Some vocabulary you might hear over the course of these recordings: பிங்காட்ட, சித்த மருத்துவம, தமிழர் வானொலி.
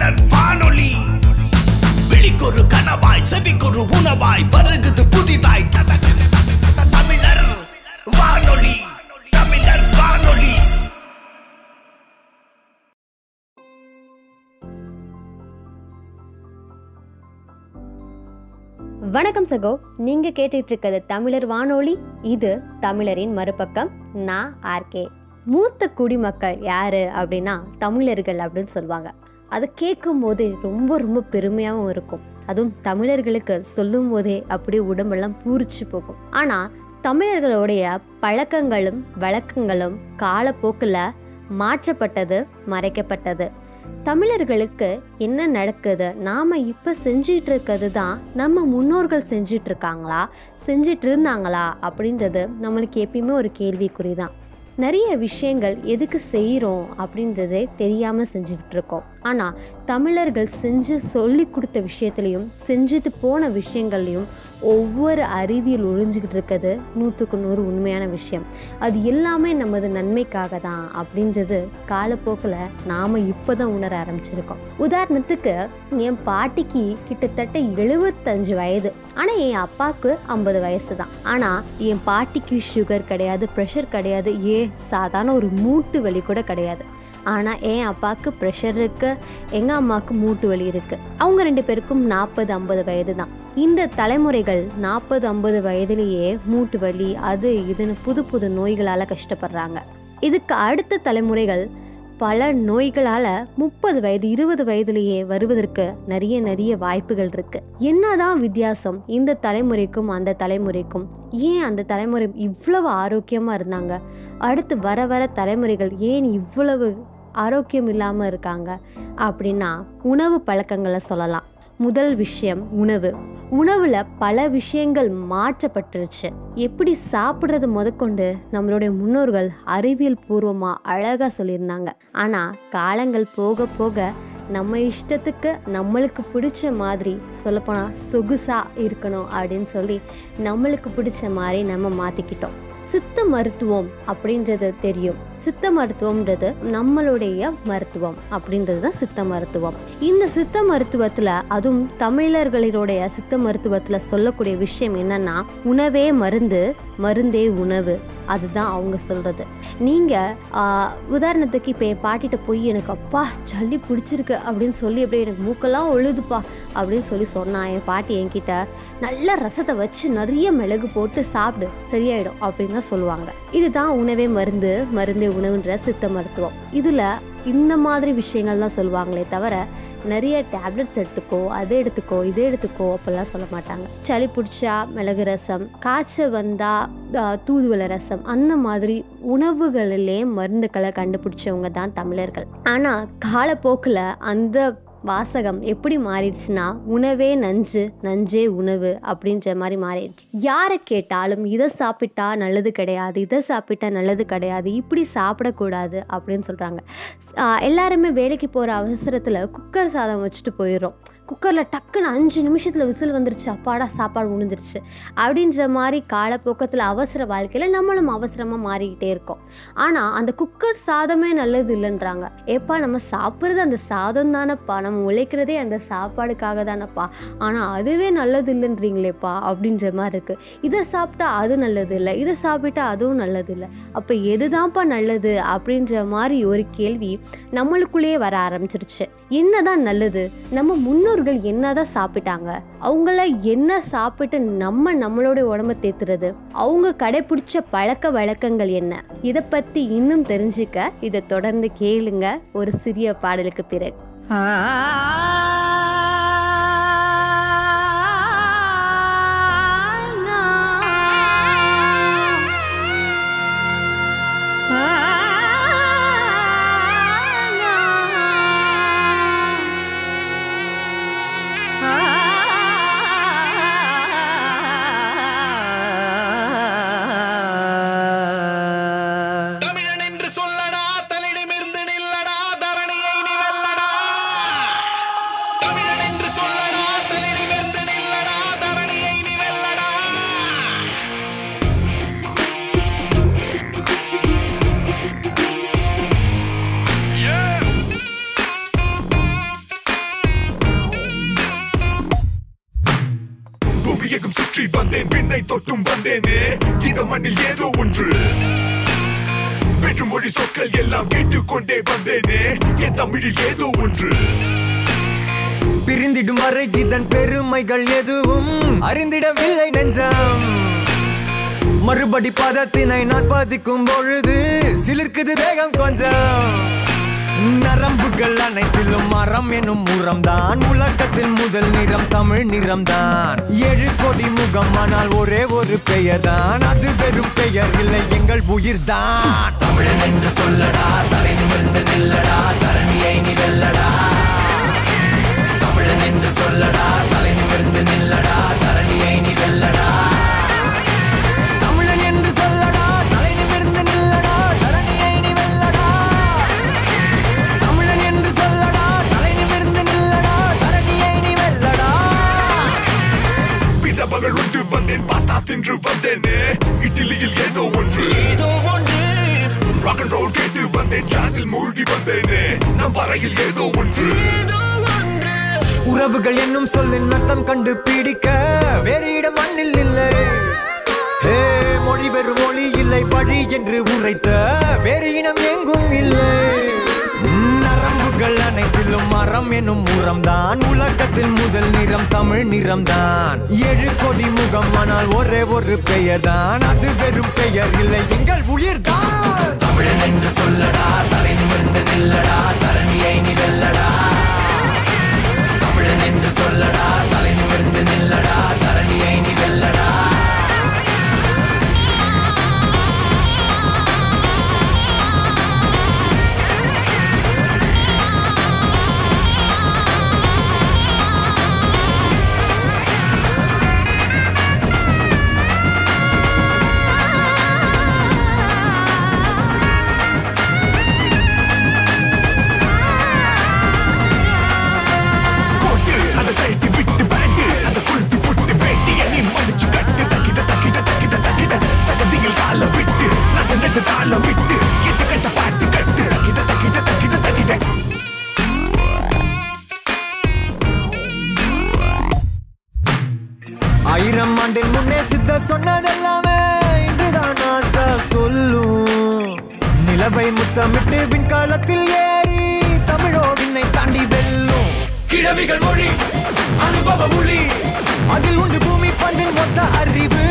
தமிழர் வானொலி. விழிக்கொரு கனவாய், செவிக்கொரு உணவாய், பருகுது புதிதாய் தமிழர் வானொலி. தமிழர் வானொலி. வணக்கம் சகோ, நீங்க கேட்டுட்டு இருக்கிறது தமிழர் வானொலி. இது தமிழரின் மறுபக்கம். நான் ஆர்கே. மூத்த குடிமக்கள் யாரு அப்படின்னா தமிழர்கள் அப்படின்னு சொல்லுவாங்க. அதை கேட்கும் போதே ரொம்ப ரொம்ப பெருமையாகவும் இருக்கும். அதுவும் தமிழர்களுக்கு சொல்லும் போதே அப்படியே உடம்பெல்லாம் பூரிச்சு போகும். ஆனால் தமிழர்களுடைய பழக்கங்களும் வழக்கங்களும் காலப்போக்கில் மாற்றப்பட்டது, மறைக்கப்பட்டது. தமிழர்களுக்கு என்ன நடக்குது, நாம் இப்போ செஞ்சிட்டு இருக்கிறது தான் நம்ம முன்னோர்கள் செஞ்சிட்ருக்காங்களா, செஞ்சிட்டு இருந்தாங்களா அப்படின்றது நம்மளுக்கு எப்பயுமே ஒரு கேள்விக்குறி தான். நிறைய விஷயங்கள் எதுக்கு செய்கிறோம் அப்படின்றதே தெரியாமல் செஞ்சுக்கிட்டு இருக்கோம். ஆனால் தமிழர்கள் செஞ்சு சொல்லி கொடுத்த விஷயத்துலேயும் செஞ்சுட்டு போன விஷயங்கள்லையும் ஒவ்வொரு அறிவியல் ஒழிஞ்சிக்கிட்டு இருக்கிறது 100% உண்மையான விஷயம். அது எல்லாமே நமது நன்மைக்காக தான் அப்படின்றது காலப்போக்கில் நாம் இப்போ தான் உணர ஆரம்பிச்சிருக்கோம். உதாரணத்துக்கு, என் பாட்டிக்கு கிட்டத்தட்ட 75 வயது, ஆனால் என் அப்பாவுக்கு 50 வயசு தான். ஆனால் என் பாட்டிக்கு சுகர் கிடையாது, ப்ரெஷர் கிடையாது, சாதாரண ஒரு மூட்டு வலி கூட கிடையாது. ஆனால் என் அப்பாவுக்கு ப்ரெஷர் இருக்குது, எங்கள் அம்மாவுக்கு மூட்டு வலி இருக்குது. அவங்க 2 பேருக்கும் 40-50 வயது தான். இந்த தலைமுறைகள் 40-50 வயதுலேயே மூட்டு வலி அது இதுன்னு புது புது நோய்களால் கஷ்டப்படுறாங்க. இதுக்கு அடுத்த தலைமுறைகள் பல நோய்களால் 30 வயது 20 வயதுலேயே வருவதற்கு நிறைய வாய்ப்புகள் இருக்குது. என்னதான் வித்தியாசம் இந்த தலைமுறைக்கும் அந்த தலைமுறைக்கும்? ஏன் அந்த தலைமுறை இவ்வளவு ஆரோக்கியமாக இருந்தாங்க, அடுத்து வர வர தலைமுறைகள் ஏன் இவ்வளவு ஆரோக்கியம் இல்லாமல் இருக்காங்க அப்படின்னா உணவு பழக்கங்களை சொல்லலாம். முதல் விஷயம் உணவு. உணவில் பல விஷயங்கள் மாற்றப்பட்டுருச்சு. எப்படி சாப்பிட்றது முதற்கொண்டு நம்மளுடைய முன்னோர்கள் அறிவியல் பூர்வமாக அழகாக சொல்லியிருந்தாங்க. ஆனால் காலங்கள் போக போக நம்ம இஷ்டத்துக்கு நம்மளுக்கு பிடிச்ச மாதிரி, சொல்லப்போனால் சொகுசாக இருக்கணும் அப்படின்னு சொல்லி நம்மளுக்கு பிடிச்ச மாதிரி நம்ம மாற்றிக்கிட்டோம். சித்த மருத்துவம் அப்படின்றது தெரியும். சித்த மருத்துவம்ன்றது நம்மளுடைய மருத்துவம் அப்படின்றது தான் சித்த மருத்துவம். இந்த சித்த மருத்துவத்தில், அதுவும் தமிழர்களுடைய சித்த மருத்துவத்தில் சொல்லக்கூடிய விஷயம் என்னன்னா, உணவே மருந்து, மருந்தே உணவு. அதுதான் அவங்க சொல்கிறது. நீங்கள் உதாரணத்துக்கு இப்போ என் பாட்டிகிட்ட போய் எனக்கு அப்பா சளி பிடிச்சிருக்கு அப்படின்னு சொல்லி அப்படியே எனக்கு மூக்கெல்லாம் ஒழுதுப்பா அப்படின்னு சொல்லி சொன்னான். என் பாட்டி என்கிட்ட நல்ல ரசத்தை வச்சு நிறைய மிளகு போட்டு சாப்பிடு, சரியாயிடும் அப்படின்னு தான் சொல்லுவாங்க. இதுதான் உணவே மருந்து, மருந்தே உணவுன்ற சித்த மருத்துவம். இதில் இந்த மாதிரி விஷயங்கள் தான் சொல்லுவாங்களே தவிர நிறைய டேப்லெட்ஸ் எடுத்துக்கோ, அதை எடுத்துக்கோ, இதை எடுத்துக்கோ அப்படிலாம் சொல்ல மாட்டாங்க. சளி பிடிச்சா மிளகு ரசம், காய்ச்சல் வந்தால் தூதுவளை ரசம், அந்த மாதிரி உணவுகளிலே மருந்துக்களை கண்டுபிடிச்சவங்க தான் தமிழர்கள். ஆனால் காலப்போக்கில் அந்த வாசகம் எப்படி மாறிடுச்சுன்னா, உணவே நஞ்சு, நஞ்சே உணவு அப்படின்ற மாதிரி மாறிடுச்சு. யாரை கேட்டாலும் இதை சாப்பிட்டா நல்லது கிடையாது, இதை சாப்பிட்டா நல்லது கிடையாது, இப்படி சாப்பிடக்கூடாது அப்படின்னு சொல்கிறாங்க. எல்லாருமே வேலைக்கு போகிற அவசரத்தில் குக்கர் சாதம் வச்சுட்டு போயிடுறோம். குக்கரில் டக்குன்னு 5 நிமிஷத்தில் விசில் வந்துருச்சு, அப்பாடா சாப்பாடு முடிஞ்சிருச்சு அப்படின்ற மாதிரி காலப்போக்கத்தில் அவசர வாழ்க்கையில் நம்மளும் அவசரமாக மாறிக்கிட்டே இருக்கோம். ஆனால் அந்த குக்கர் சாதமே நல்லது இல்லைன்றாங்க. ஏப்பா, நம்ம சாப்பிட்றது அந்த சாதம் தானப்பா, நம்ம உழைக்கிறதே அந்த சாப்பாடுக்காக தானப்பா, ஆனால் அதுவே நல்லது இல்லைன்றீங்களேப்பா அப்படின்ற மாதிரி இருக்குது. இதை சாப்பிட்டா அது நல்லது இல்லை, இதை சாப்பிட்டா அதுவும் நல்லது இல்லை, அப்போ எதுதான்ப்பா நல்லது அப்படின்ற மாதிரி ஒரு கேள்வி நம்மளுக்குள்ளேயே வர ஆரம்பிச்சிருச்சு. என்னதான் நல்லது, நம்ம முன்னோர் என்னதான் சாப்பிட்டாங்க, அவங்கள என்ன சாப்பிட்டு நம்ம நம்மளோட உடம்ப தேத்துறது, அவங்க கடைபிடிச்ச பழக்க வழக்கங்கள் என்ன, இதை பத்தி இன்னும் தெரிஞ்சுக்க இதை தொடர்ந்து கேளுங்க ஒரு சிறிய பாடலுக்கு பிறகு. உன்னை தொட்டும் வந்தேனே, இந்த மண்ணில் ஏதோ ஒன்று பெற்றும் மொழி சொற்கள் எல்லாம் கேட்டுக்கொண்டே வந்தேனே, என் தமிழில் ஏதோ ஒன்று பிரிந்திடும் வரை இதன் பெருமைகள் எதுவும் அறிந்திடவில்லை நெஞ்சம். மறுபடி பதத்தினை நான் பாதிக்கும் பொழுது சிலிர்க்குது தேகம் கொஞ்சம். நரம்புகள் அனைத்திலும் மரம் எனும் உரம்தான், உலகத்தின் முதல் நிறம் தமிழ் நிறம்தான். 7 கோடி முகம் ஆனால் ஒரே ஒரு பெயர்தான், அது வெறும் பெயர் இல்லை எங்கள் உயிர்தான். தமிழன் என்று சொல்லடா, தலை நிமிர்ந்து நில்லடா, தரணியை நீ வெல்லடா. தமிழன் என்று சொல்லடா, தலை நிமிர்ந்து நில்லடா, தரணியை நீ வெல்லடா. தமிழன் என்று சொல்லடா, தலை நிமிர்ந்து நில்லடா, தரணியை நீ வெல்லடா. சொல்லடா, தலை நிமிர்ந்து நில்லடா, தரணியை நீ வெல்லடா. பிஜா பகல் உண்டு வந்தேன், பாஸ்தா தின்று வந்தேனே, இட்லியில் ஏதோ ஒன்று ராக் அண்ட் ரோல் கேட்டு வந்தேன், ஜாஸில் மூழ்கி வந்தேனே, நம் வரையில் ஏதோ ஒன்று. உறவுகள் என்னும் சொல்லின் அர்த்தம் கண்டு பிடிக்க வேறு இடம் மண்ணில் இல்லை. மொழி வெறும் மொழி இல்லை, பழி என்று உரைத்த வேறு இனம் எங்கும் இல்லை. நரம்புகள் அனைத்திலும் மரம் எனும் உரம்தான், உலகத்தின் முதல் நிறம் தமிழ் நிறம்தான். 7 கோடி முகம் ஆனால் ஒரே ஒரு பெயர்தான், அது வெறும் பெயர் இல்லை எங்கள் உயிர்தான். தமிழன் என்று சொல்லடா, தலை நிமிர்ந்து நில்லடா, தரணியை நீ வெல்லடா. தமிழன் என்று சொல்லடா, தலை நிமிர்ந்து நில்லடா, தரணியை நீ வெல்லடா. சொன்னதெல்லாமே இன்றுதான் ஆசா சொல்லும். நிலவை முத்தமிட்டு விண்காலத்தில் ஏறி தமிழோ விண்ணை தாண்டி வெல்லும். கிழவிகள் மொழி அனுபவ மொழி, அதில் உண்டு பூமி பந்தின் மொத்த அறிவு.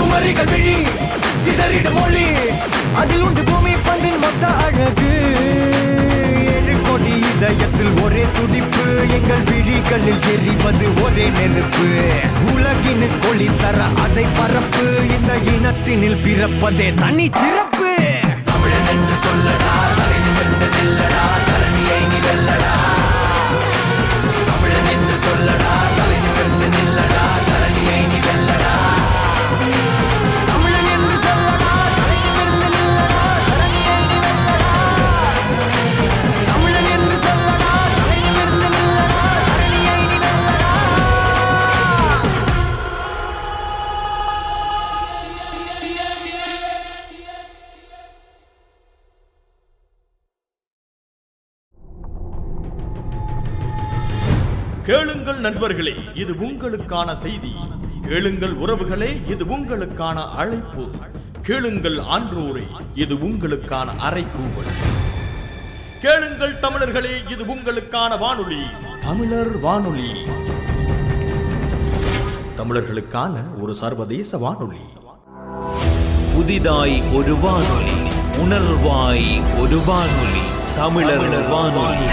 குமரிகள் விழி சிதறிடும் மொழி, அதில் உண்டு பூமி பந்தின் மொத்த அழகு. 7 கோடி இதயத்தில் ஒரே துடிப்பு, எங்கள் விழிகளில் எரிவது ஒரே நெருப்பு. உலகின் கொளி தர அதை பரப்பு, இந்த இனத்தினில் பிறப்பதே தனி சிறப்பு. தமிழன் என்று சொல்லடா, தலை நிமிர்ந்து நில்லடா, தரணியை நீ வெல்லடா. தமிழன் என்று சொல்லடா, தலை நிமிர்ந்து நில்லடா, தரணியை நீ வெல்லடா. கேளுங்கள் நண்பர்களே, இது உங்களுக்கான செய்தி. கேளுங்கள் உறவுகளே, இது உங்களுக்கான அழைப்பு. கேளுங்கள் ஆன்றோரே, இது உங்களுக்கான அறைகூவல். கேளுங்கள் தமிழர்களே, இது உங்களுக்கான வானொலி, தமிழர் வானொலி. தமிழர்களுக்கான ஒரு சர்வதேச வானொலி. புதிதாய் ஒரு வானொலி, உணர்வாய் ஒரு வானொலி, தமிழர் வானொலி.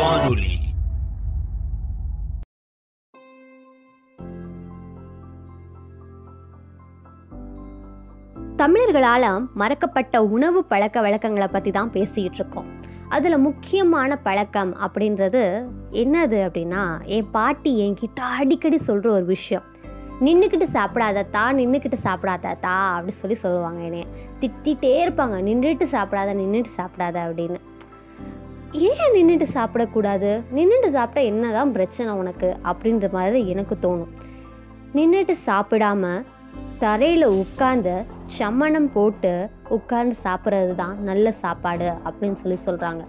வானொலி தமிழர்களால மறக்கப்பட்ட உணவு பழக்க வழக்கங்களை பத்தி தான் பேசிட்டு இருக்கோம். அதுல முக்கியமான பழக்கம் அப்படின்றது என்னது அப்படின்னா, என் பாட்டி என்கிட்ட அடிக்கடி சொல்ற ஒரு விஷயம், நின்றுக்கிட்டு சாப்பிடாதத்தா, நின்றுக்கிட்டு சாப்பிடாதத்தா அப்படின்னு சொல்லுவாங்க. என்னைய திட்டிகிட்டே இருப்பாங்க, நின்றுட்டு சாப்பிடாத, நின்றுட்டு சாப்பிடாத அப்படின்னு. ஏன் நின்றுட்டு சாப்பிடக்கூடாது, நின்றுட்டு சாப்பிட்டா என்ன தான் பிரச்சனை உனக்கு அப்படின்ற மாதிரி எனக்கு தோணும். நின்றுட்டு சாப்பிடாமல் தரையில் உட்காந்து சம்மணம் போட்டு உட்கார்ந்து சாப்பிட்றது தான் நல்ல சாப்பாடு அப்படின்னு சொல்லி சொல்கிறாங்க.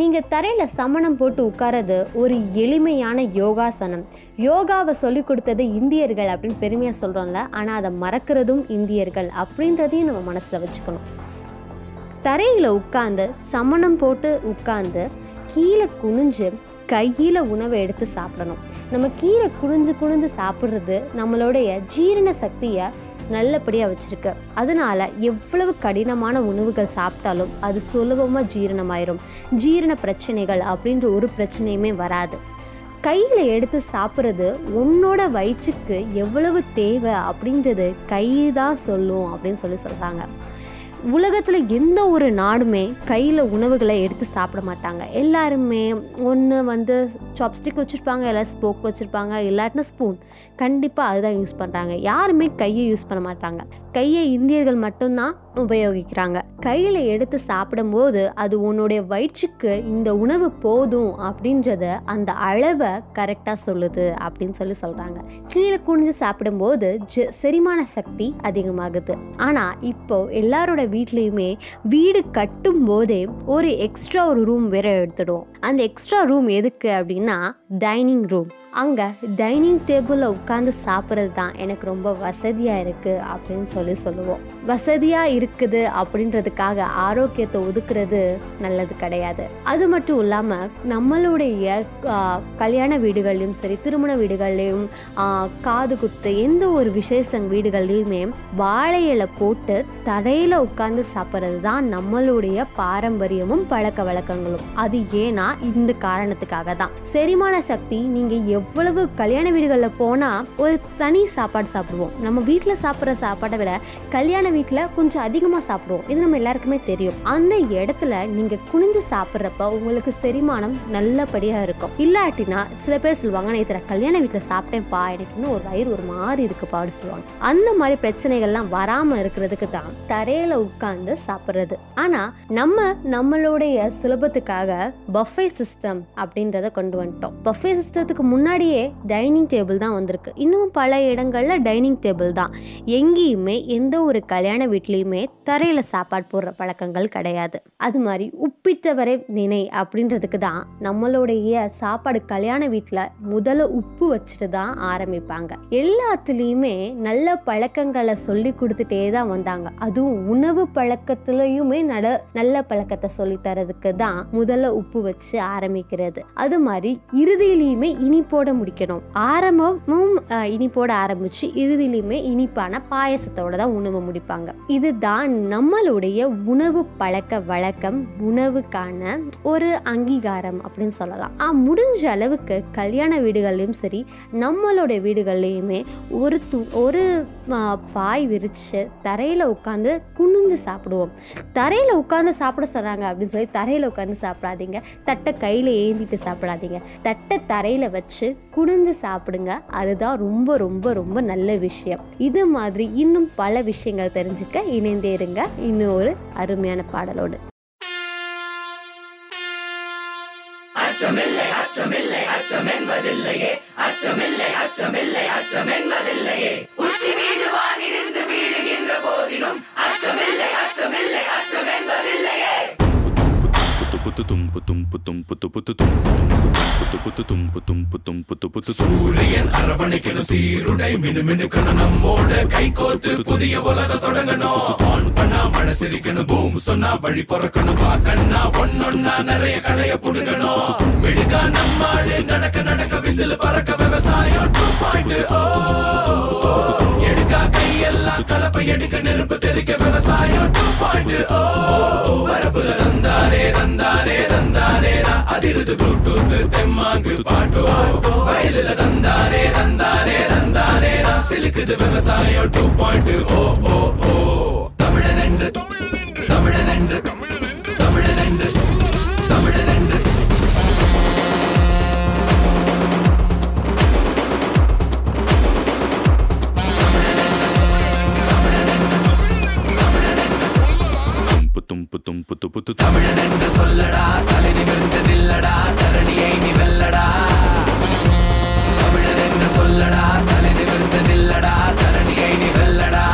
நீங்கள் தரையில் சம்மணம் போட்டு உட்கார்றது ஒரு எளிமையான யோகாசனம். யோகாவை சொல்லி கொடுத்தது இந்தியர்கள் அப்படின்னு பெருமையாக சொல்கிறோம்ல, ஆனால் அதை மறக்கிறதும் இந்தியர்கள் அப்படின்றதையும் நம்ம மனசில் வச்சுக்கணும். தரையில் உட்காந்து சம்மணம் போட்டு உட்காந்து கீழே குனிஞ்சு கையில் உணவை எடுத்து சாப்பிடணும். நம்ம கீழே குனிஞ்சு சாப்பிட்றது நம்மளுடைய ஜீரண சக்தியை நல்லபடியாக வச்சுருக்கு. அதனால் எவ்வளவு கடினமான உணவுகள் சாப்பிட்டாலும் அது சுலபமாக ஜீரணமாயிரும். ஜீரண பிரச்சனைகள் அப்படின்ற ஒரு பிரச்சனையுமே வராது. கையில் எடுத்து சாப்பிட்றது உன்னோட வயிற்றுக்கு எவ்வளவு தேவை அப்படின்றது கை தான் சொல்லும் அப்படின்னு சொல்லி சொல்கிறாங்க. உலகத்தில் எந்த ஒரு நாடுமே கையில் உணவுகளை எடுத்து சாப்பிட மாட்டாங்க. எல்லாருமே ஒன்று வந்து சாப்ஸ்டிக் வச்சுருப்பாங்க, இல்லை ஸ்போக் வச்சுருப்பாங்க, இல்லாட்டினா ஸ்பூன் கண்டிப்பாக அதுதான் யூஸ் பண்ணுறாங்க. யாருமே கையை யூஸ் பண்ண மாட்டாங்க. கையை இந்தியர்கள் மட்டும்தான் உபயோகிக்கிறாங்க. கையில் எடுத்து சாப்பிடும்போது அது உன்னுடைய வயிற்றுக்கு இந்த உணவு போதும் அப்படின்றத அந்த அளவை கரெக்டாக சொல்லுது அப்படின்னு சொல்லி சொல்கிறாங்க. கீழே குனிஞ்சு சாப்பிடும்போது செரிமான சக்தி அதிகமாகுது. ஆனால் இப்போது எல்லாரோட வீட்லேயுமே வீடு கட்டும் போதே ஒரு எக்ஸ்ட்ரா ஒரு ரூம் வேற எடுத்துடுவோம். அந்த எக்ஸ்ட்ரா ரூம் எதுக்கு அப்படின்னா டைனிங் ரூம். அங்கே டைனிங் டேபிளில் உட்காந்து சாப்பிட்றது தான் எனக்கு ரொம்ப வசதியாக இருக்குது அப்படின்னு சொல்லி சொல்லுவோம். வசதியாக இருக்குது அப்படின்றதுக்காக ஆரோக்கியத்தை ஒதுக்குறது நல்லது கிடையாது. அது மட்டும் இல்லாமல் நம்மளுடைய கல்யாண வீடுகள்லையும் சரி, திருமண வீடுகள்லையும், காது குத்து எந்த ஒரு விசேஷ வீடுகள்லையுமே வாழை இலை போட்டு தரையில் உட்காந்து சாப்பிட்றது தான் நம்மளுடைய பாரம்பரியமும் பழக்க வழக்கங்களும். அது ஏன்னா இந்த காரணத்துக்காக தான். செரிமான சக்தி நீங்கள் எவ்வளவு கல்யாண வீடுகளில் போனால் ஒரு தனி சாப்பாடு சாப்பிடுவோம். நம்ம வீட்டில் சாப்பிட்ற சாப்பாடை விட கல்யாண வீட்டில் கொஞ்சம் அதிகமாக சாப்பிடுவோம். இது நம்ம எல்லாருக்குமே தெரியும். அந்த இடத்துல நீங்கள் குனிஞ்சு சாப்பிட்றப்ப உங்களுக்கு செரிமானம் நல்லபடியாக இருக்கும். இல்லாட்டினா சில பேர் சொல்லுவாங்க, நான் இதில் கல்யாண வீட்டில் சாப்பிட்டேன்ப்பா, எனக்கு இன்னும் ஒரு வயிறு ஒரு மாறி இருக்குப்பா அப்படின்னு சொல்லுவாங்க. அந்த மாதிரி பிரச்சனைகள்லாம் வராமல் இருக்கிறதுக்கு தான் தரையில் உட்கார்ந்து சாப்பிட்றது. ஆனால் நம்மளுடைய சுலபத்துக்காக பஃபே சிஸ்டம் அப்படின்றத கொண்டு வந்துட்டோம். பஃபே சிஸ்டத்துக்கு முன்னாடியே டைனிங் டேபிள் தான் வந்திருக்கு. இன்னும் பல இடங்களில் டைனிங் டேபிள் தான். எங்கேயுமே எந்த ஒரு கல்யாண வீட்லேயுமே தரையில் சாப்பாடு போடுற பழக்கங்கள் கிடையாது. அது மாதிரி உப்பிட்டவரை நினை அப்படின்றதுக்கு தான் நம்மளுடைய சாப்பாடு கல்யாண வீட்டில் முதல்ல உப்பு வச்சுட்டு தான் ஆரம்பிப்பாங்க. எல்லாத்துலேயுமே நல்ல பழக்கங்களை சொல்லி கொடுத்துட்டே தான் வந்தாங்க. அதுவும் உணவு பழக்கத்துலேயுமே நல்ல பழக்கத்தை சொல்லி தரதுக்கு தான் முதல்ல உப்பு வச்சு ஆரம்பிக்கிறது. அது மாதிரி இறுதியிலையுமே இனிப்போட முடிக்கணும். ஆரம்பமும் இனிப்போட ஆரம்பிச்சு இறுதியிலுமே இனிப்பான பாயசத்தோட தான் உணவு முடிப்பாங்க. இதுதான் நம்மளுடைய உணவு பழக்க வழக்கம், உணவுக்கான ஒரு அங்கீகாரம் அப்படின்னு சொல்லலாம். முடிஞ்ச அளவுக்கு கல்யாண வீடுகள்லையும் சரி, நம்மளுடைய வீடுகள்லையுமே ஒரு பாய் விரிச்சு தரையில் உட்காந்து குனிஞ்சு சாப்பிடுவோம். தரையில் உட்காந்து சாப்பிட சொன்னாங்க அப்படின்னு சொல்லி தரையில் உட்காந்து சாப்பிடாதீங்க. தட்டை கையில் ஏந்திட்டு சாப்பிடாதீங்க. தட்டை தரையில் வச்சு குனிஞ்சு சாப்பிடுங்க. அதுதான் ரொம்ப ரொம்ப ரொம்ப நல்ல விஷயம். இது மாதிரி இன்னும் பல விஷயங்கள் தெரிஞ்சுக்க இணைந்தே இருங்க இன்னும் ஒரு அருமையான பாடலோடு. அச்சமில்லை அச்சமில்லை அச்சம் என்பதில்லையே, அச்சமில்லை அச்சமில்லை அச்சம் என்பதில்லையே, உச்சி மீது வானிருந்து வீழுகின்ற போதிலும் அச்சமில்லை அச்சமில்லை அச்சம் என்பதில்லையே. சூரியன் அரவணைக்கணும், சீருடை மினுமினுக்கணும், நம்மோட கைகோத்து புதிய உலக தொடங்கணும். ஆன் பண்ணா மழை சிரிக்கணும், பூம் சொன்னா வழி பிறக்கணும், பாக்கண்ணா ஒன்னொன்னா நிறைய களைய புடுங்கணும். மிடுக்கா நம்மாளு நடக்க நடக்க விசில் பறக்க விவசாயம் 2.0. எடுக்கா கையெல்லாம் கலப்பை எடுக்க நெருப்பு தெரிக்க விவசாயம் 2.0. வரப்புல தந்தாரே தந்தாரே தந்தாரேரா அதிருது ப்ளூடூத்து தெம்மாங்கு பாட்டோ. வயலுல தந்தாரே தந்தாரே தந்தாரேரா சிலுக்குது விவசாயம் 2.0. தமிழன் என்று தமிழன் என்று தமிழன் என்று தமிழன் என்று தமிழன் என்று சொல்லடா, தலை நிமிர்ந்து நில்லடா, தரணியை நீ வெல்லடா. தமிழன் என்று சொல்லடா, தலை நிமிர்ந்து நில்லடா, தரணியை நீ வெல்லடா.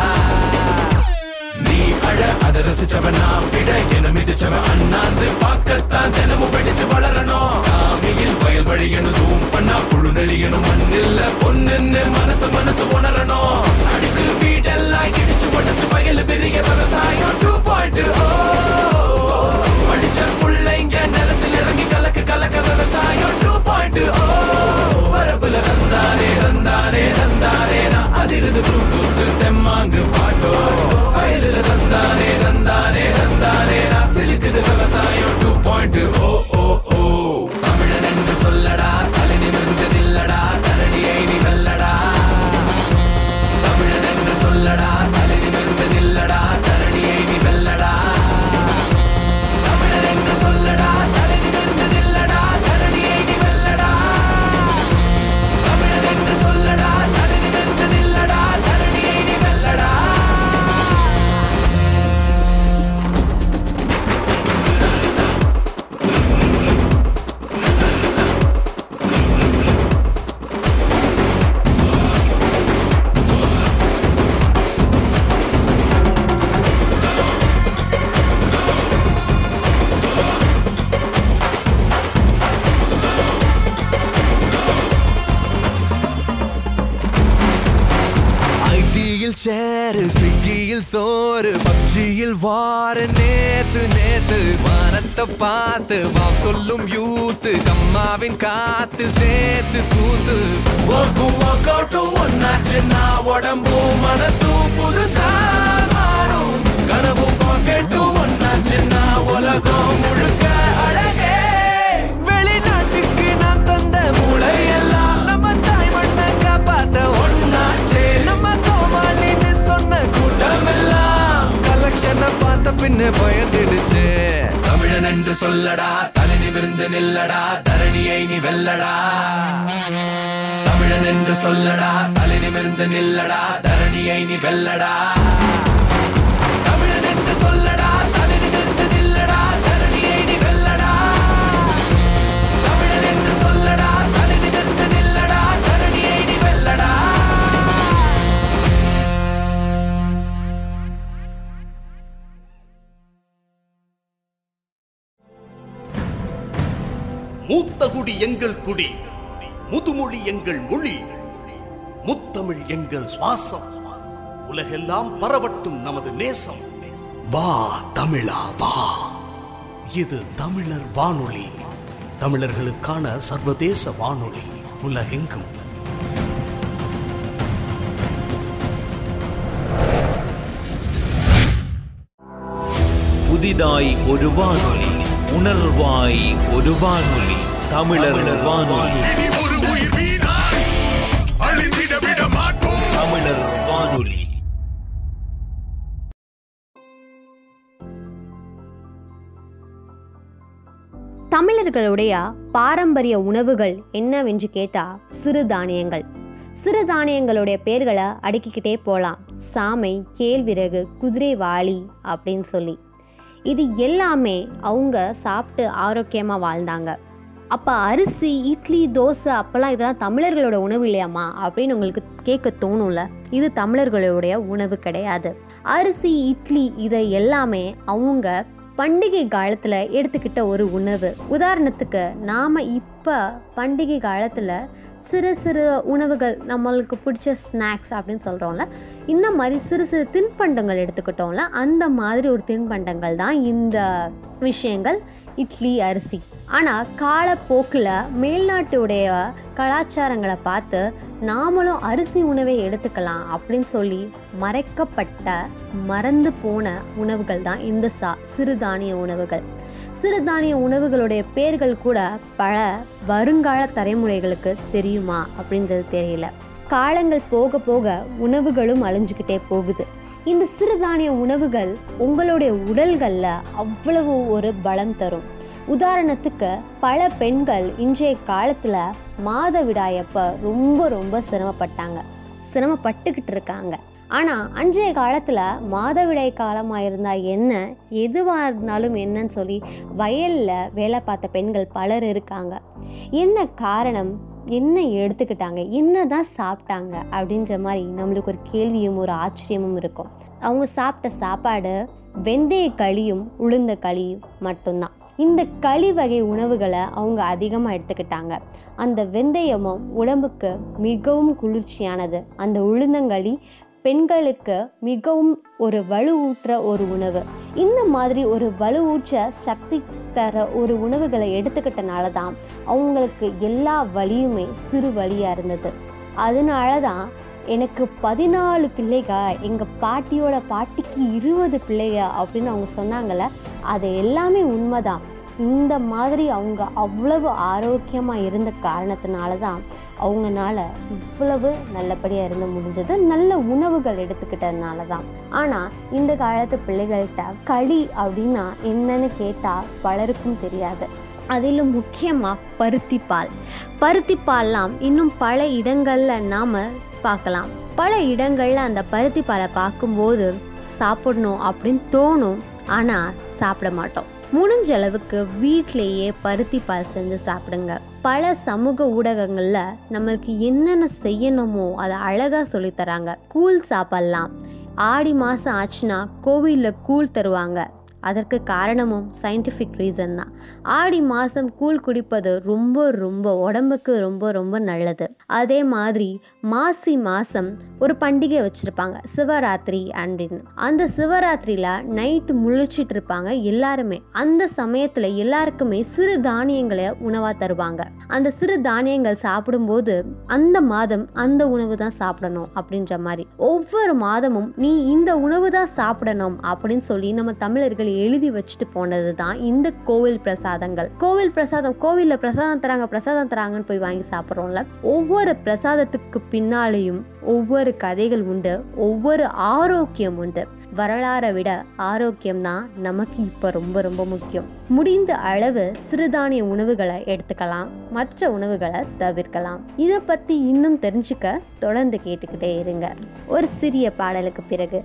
அழ அதை ரசிச்சவன் நான் விட என மிதிச்சவன் அண்ணாந்து பார்க்கத்தான் தினமும் படிச்சு வளரணும். காவியில் வயல் வழியனும் சூம் பண்ணா புழு நெழியனும் மண்ணில்ல பொண்ணுன்னு மனசு மனசு உணரணும். அடுக்கு வீடெல்லாம் கிடிச்சு உடச்சு வயல் பெரிய விவசாயம் 2.0 படிச்ச பிள்ளைங்க நிலத்தில் இறங்கி கலக்கு கலக்க விவசாயம் 2.0 வரப்புல தந்தாரே தந்தாரே தந்தாரே நான் அதிருந்து புழுக்கு தெம்மாங்கு பாட்டோ வயலில் தந்தாரே தந்தாரே தந்தாரே நான் சிலுக்குது விவசாயம் 2.0. தமிழன் என்று சொல்லடா தலை நிமிர்ந்து நில்லடா தரணியை நீ நல்லடா. தமிழன் என்று சொல்லடா தலை நிமிர்ந்து நில்லடா தரணியை நீ நல்லடா. ஸ்விக்கியில் சோறு பப்ஜியில் வார நேத்து நேத்து வானத்தை பார்த்து வா சொல்லும் யூத்து கம்மாவின் காத்து சேர்த்து கூத்து ஒன்னாச்சுன்னா உடம்பும் மனசும் புதுசா மாறும் கனவும் பாக்கெட்டும் ஒன்னாச்சுன்னா உலகம் முழுக்க அழகே. வெளிநாட்டுக்கு நான் தந்த மூளையெல்லாம் நம்ம தாய் மண்ணை காப்பாத்த ஒன்னாச்சே. நம்ம கோமாளின்னு சொன்ன கூட்டமெல்லாம் கலெக்ஷனை பார்த்த பின்ன பயந்துடுச்சு. தமிழன் என்று சொல்லடா தலை நிமிர்ந்து நில்லடா தரணியை நீ வெல்லடா. தமிழன் என்று சொல்லடா தலை நிமிர்ந்து நில்லடா தரணியை நீ வெல்லடா. தமிழன் என்று சொல்லடா தலை நிமிர்ந்து நில்லடா தரணியை நீ வெல்லடா. தமிழன் என்று சொல்லடா தலை நிமிர்ந்து நில்லடா தரணியை நீ வெல்லடா. மூத்த குடி எங்கள் குடி, முதுமொழி எங்கள் மொழி, முத்தமிழ் எங்கள் சுவாசம், உலகெல்லாம் பரவட்டும் நமது நேசம். வா தமிழா வா. இது தமிழர் வானொலி, தமிழர்களுக்கான சர்வதேச வானொலி உலகெங்கும். புதிதாய் ஒரு வானொலி, உணர்வாய் ஒரு வானொலி, தமிழர் வானொலி. தமிழர் வானொலி. தமிழர்களுடைய பாரம்பரிய உணவுகள் என்னவென்று கேட்டா சிறுதானியங்கள். சிறுதானியங்களுடைய பெயர்களை அடுக்கிக்கிட்டே போலாம். சாமை, கேழ்விறகு, குதிரைவாளி அப்படின்னு சொல்லி இது எல்லாமே அவங்க சாப்பிட்டு ஆரோக்கியமாக வாழ்ந்தாங்க. அப்போ அரிசி, இட்லி, தோசை, அப்பெல்லாம் இதெல்லாம் தமிழர்களோட உணவு இல்லையாம்மா அப்படின்னு உங்களுக்கு கேட்க தோணும்ல. இது தமிழர்களுடைய உணவு கிடையாது. அரிசி, இட்லி இதை எல்லாமே அவங்க பண்டிகை காலத்தில் எடுத்துக்கிட்ட ஒரு உணவு. உதாரணத்துக்கு நாம் இப்போ பண்டிகை காலத்தில் சிறு சிறு உணவுகள், நம்மளுக்கு பிடிச்ச ஸ்நாக்ஸ் அப்படின்னு சொல்கிறோம்ல, இந்த மாதிரி சிறு சிறு தின்பண்டங்கள் எடுத்துக்கிட்டோம்ல, அந்த மாதிரி ஒரு தின்பண்டங்கள் தான் இந்த விஷயங்கள் இட்லி, அரிசி. ஆனால் காலப்போக்கில் மேல்நாட்டுடைய கலாச்சாரங்களை பார்த்து நாமளும் அரிசி உணவை எடுத்துக்கலாம் அப்படின்னு சொல்லி மறைக்கப்பட்ட, மறந்து போன உணவுகள் தான் இந்த சிறுதானிய உணவுகள். சிறுதானிய உணவுகளுடைய பெயர்கள் கூட பல வருங்கால தலைமுறைகளுக்கு தெரியுமா அப்படின்றது தெரியல. காலங்கள் போக போக உணவுகளும் அழிஞ்சுக்கிட்டே போகுது. இந்த சிறுதானிய உணவுகள் உங்களுடைய உடல்களில் அவ்வளவு ஒரு பலம் தரும். உதாரணத்துக்கு பல பெண்கள் இன்றைய காலத்தில் மாதவிடாயப்போ ரொம்ப ரொம்ப சிரமப்பட்டுக்கிட்டு இருக்காங்க. ஆனால் அன்றைய காலத்தில் மாதவிடாய் காலமாக இருந்தால் என்ன, எதுவாக இருந்தாலும் என்னன்னு சொல்லி வயலில் வேலை பார்த்த பெண்கள் பலர் இருக்காங்க. என்ன காரணம்? என்ன எடுத்துக்கிட்டாங்க, என்ன தான் சாப்பிட்டாங்க அப்படின்ற மாதிரி நம்மளுக்கு ஒரு கேள்வியும் ஒரு ஆச்சரியமும் இருக்கும். அவங்க சாப்பிட்ட சாப்பாடு வெந்தய களியும் உளுந்த களியும் மட்டும்தான். இந்த களி வகை உணவுகளை அவங்க அதிகமாக எடுத்துக்கிட்டாங்க. அந்த வெந்தயமும் உடம்புக்கு மிகவும் குளிர்ச்சியானது, அந்த உளுந்தங்களி பெண்களுக்கு மிகவும் ஒரு வலுவூற்ற ஒரு உணவு. இந்த மாதிரி ஒரு வலுவூற்ற சக்தி தர ஒரு உணவுகளை எடுத்துக்கிட்டனால தான் அவங்களுக்கு எல்லா வலியுமே சிறு வலியாக இருந்தது. அதனால தான் எனக்கு 14 பிள்ளைங்க, எங்கள் பாட்டியோட பாட்டிக்கு 20 பிள்ளைங்க அப்படின்னு அவங்க சொன்னாங்கள்ல, அது எல்லாமே உண்மைதான். இந்த மாதிரி அவங்க அவ்வளவு ஆரோக்கியமாக இருந்த காரணத்தினால தான் அவங்களால இவ்வளவு நல்லபடியாக இருந்த முடிஞ்சது, நல்ல உணவுகள் எடுத்துக்கிட்டதுனால தான். ஆனால் இந்த காலத்து பிள்ளைகள்கிட்ட களி அப்படின்னா என்னன்னு கேட்டால் பலருக்கும் தெரியாது. அதிலும் முக்கியமாக பருத்திப்பால். பருத்திப்பால்லாம் இன்னும் பல இடங்களில் நாம் பார்க்கலாம். பல இடங்களில் அந்த பருத்திப்பாலை பார்க்கும்போது சாப்பிடணும் அப்படின்னு தோணும், ஆனால் சாப்பிட மாட்டோம். முடிஞ்ச அளவுக்கு வீட்டிலேயே பருத்திப்பால் செஞ்சு சாப்பிடுங்க. பல சமூக ஊடகங்களில் நம்மளுக்கு என்னென்ன செய்யணுமோ அதை அழகாக சொல்லித்தராங்க. கூழ் சாப்பிடலாம். ஆடி மாதம் ஆச்சுன்னா கோவிலில் கூழ் தருவாங்க. அதற்கு காரணமும் சயின்டிஃபிக் ரீசன் தான். ஆடி மாதம் கூழ் குடிப்பது ரொம்ப ரொம்ப உடம்புக்கு ரொம்ப ரொம்ப நல்லது. அதே மாதிரி மாசி மாதம் ஒரு பண்டிகை வச்சுருப்பாங்க, சிவராத்திரி அப்படின்னு. அந்த சிவராத்திரியில் நைட்டு முழிச்சிட்டு இருப்பாங்க எல்லாருமே. அந்த சமயத்தில் எல்லாருக்குமே சிறு தானியங்களை உணவாக தருவாங்க. அந்த சிறு தானியங்கள் சாப்பிடும்போது அந்த மாதம் அந்த உணவு தான் சாப்பிடணும் அப்படின்ற மாதிரி ஒவ்வொரு மாதமும் நீ இந்த உணவு தான் சாப்பிடணும் அப்படின்னு சொல்லி நம்ம தமிழர்கள் எழுதி வச்சுட்டு போனது தான் இந்த கோவில் பிரசாதங்கள். கோவில் பிரசாதம், கோவில்ல பிரசாதம் தராங்க பிரசாதம் தராங்கன்னு போய் வாங்கி சாப்பிட்றோம்ல. ஒவ்வொரு பிரசாதத்துக்கு பின்னாலேயும் ஒவ்வொரு கதைகள் உண்டு, ஒவ்வொரு ஆரோக்கியம் உண்டு. வரலாறை விட ஆரோக்கியம் தான் நமக்கு இப்போ ரொம்ப ரொம்ப முக்கியம். முடிந்த அளவு சிறுதானிய உணவுகளை எடுத்துக்கலாம், மற்ற உணவுகளை தவிர்க்கலாம். இதை பற்றி இன்னும் தெரிஞ்சுக்க தொடர்ந்து கேட்டுக்கிட்டே இருங்க. ஒரு சிறிய பாடலுக்கு பிறகு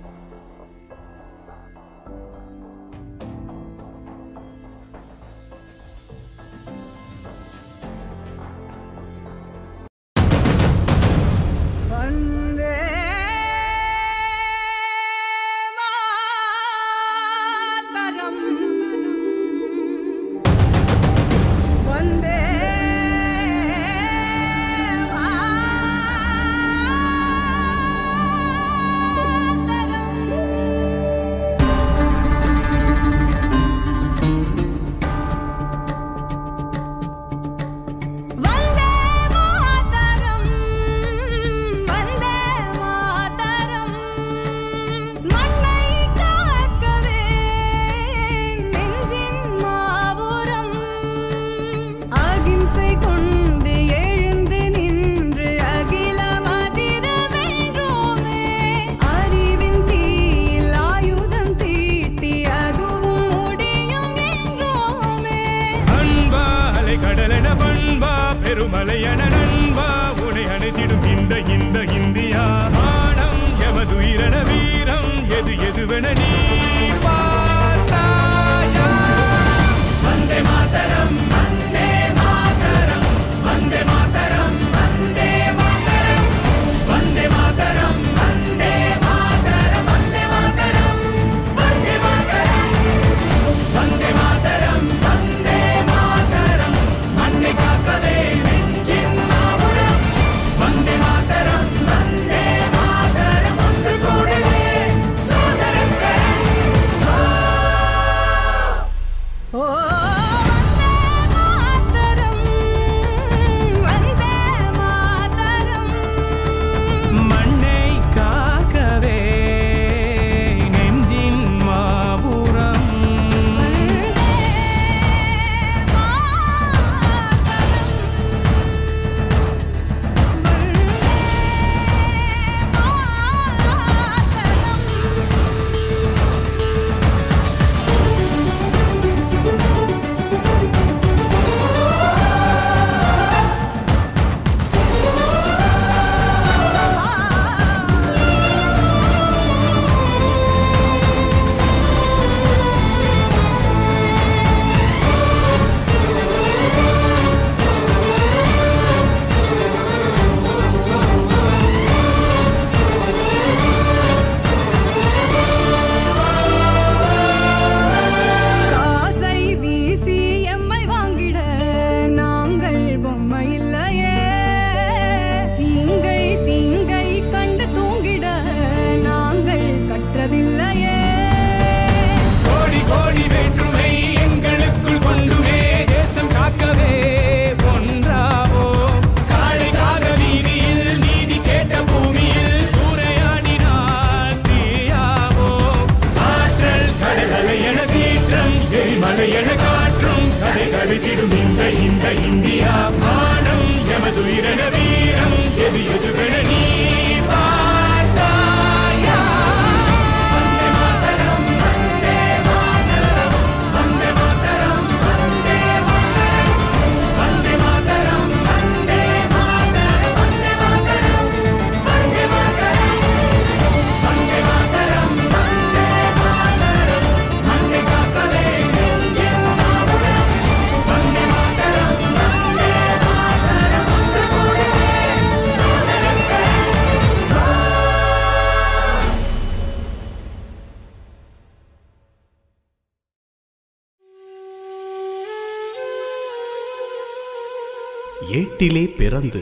ஏட்டிலே பிறந்து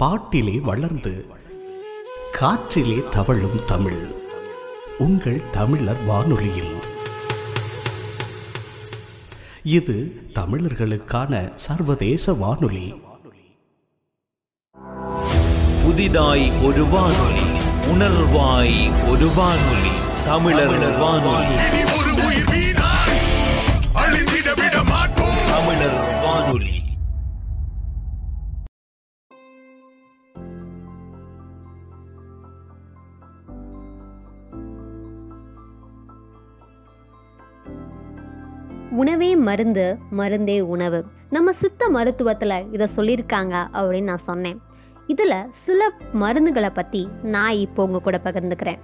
பாட்டிலே வளர்ந்து காற்றிலே தவழும் தமிழ் உங்கள் தமிழர் வானொலியில். இது தமிழர்களுக்கான சர்வதேச வானொலி. புதிதாய் ஒரு வானொலி, உணர்வாய் ஒரு வானொலி, தமிழர் வானொலி. தமிழர் வானொலி. உணவே மருந்து, மருந்தே உணவு. நம்ம சித்த மருத்துவத்தில் இதை சொல்லியிருக்காங்க அப்படின்னு நான் சொன்னேன். இதில் சில மருந்துகளை பற்றி நான் இப்போ உங்கள் கூட பகிர்ந்துக்கிறேன்.